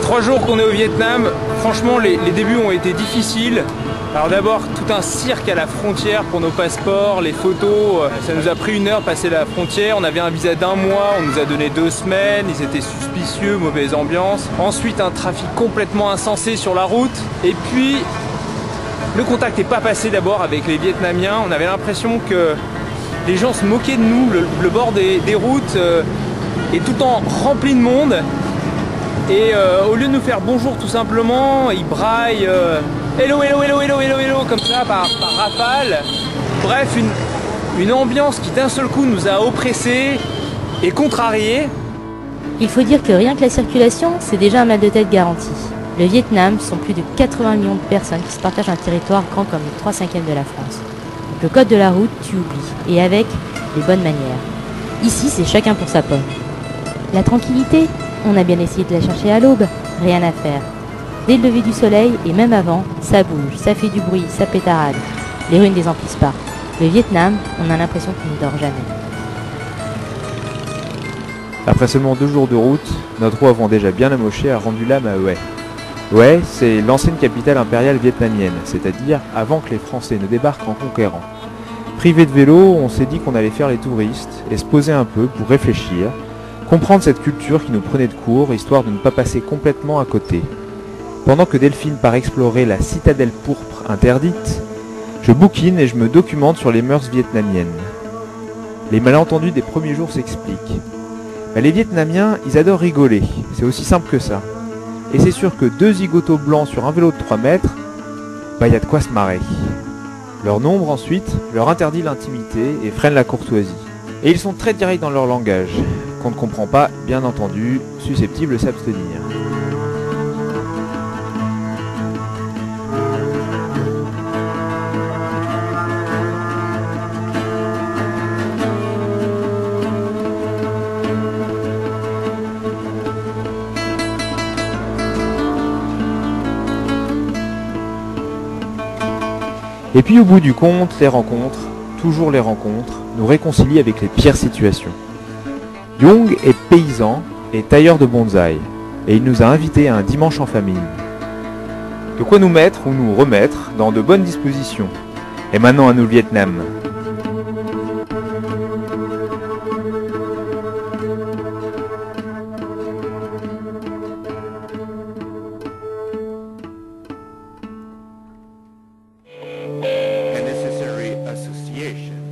fait 3 jours qu'on est au Vietnam. Franchement, les débuts ont été difficiles. Alors d'abord, tout un cirque à la frontière pour nos passeports, les photos. Ça nous a pris 1 heure passer la frontière. On avait un visa d'1 mois, on nous a donné 2 semaines. Ils étaient suspicieux, mauvaise ambiance. Ensuite, un trafic complètement insensé sur la route. Et puis, le contact n'est pas passé d'abord avec les Vietnamiens. On avait l'impression que les gens se moquaient de nous. Le bord des routes est tout le temps rempli de monde. Et au lieu de nous faire bonjour tout simplement, ils braillent... Hello, hello, hello, hello, hello, hello, comme ça, par rafale. Bref, une ambiance qui d'un seul coup nous a oppressés et contrariés. Il faut dire que rien que la circulation, c'est déjà un mal de tête garanti. Le Vietnam sont plus de 80 millions de personnes qui se partagent un territoire grand comme les 3/5 de la France. Donc le code de la route, tu oublies, et avec les bonnes manières. Ici, c'est chacun pour sa pomme. La tranquillité, on a bien essayé de la chercher à l'aube, rien à faire. Dès le lever du soleil, et même avant, ça bouge, ça fait du bruit, ça pétarade. Les rues ne les emplissent pas. Le Vietnam, on a l'impression qu'il ne dort jamais. Après seulement 2 jours de route, notre roue avant déjà bien amochée a rendu l'âme à Hue. Hue, c'est l'ancienne capitale impériale vietnamienne, c'est-à-dire avant que les Français ne débarquent en conquérant. Privé de vélo, on s'est dit qu'on allait faire les touristes et se poser un peu pour réfléchir, comprendre cette culture qui nous prenait de court, histoire de ne pas passer complètement à côté. Pendant que Delphine part explorer la citadelle pourpre interdite, je bouquine et je me documente sur les mœurs vietnamiennes. Les malentendus des premiers jours s'expliquent. Mais les Vietnamiens, ils adorent rigoler, c'est aussi simple que ça. Et c'est sûr que 2 zigotos blancs sur un vélo de 3 mètres, bah y a de quoi se marrer. Leur nombre ensuite leur interdit l'intimité et freine la courtoisie. Et ils sont très directs dans leur langage, qu'on ne comprend pas, bien entendu, susceptible de s'abstenir. Et puis au bout du compte, les rencontres, toujours les rencontres, nous réconcilient avec les pires situations. Young est paysan et tailleur de bonsaï, et il nous a invités à un dimanche en famille. De quoi nous mettre ou nous remettre dans de bonnes dispositions. Et maintenant à nous le Vietnam. Association.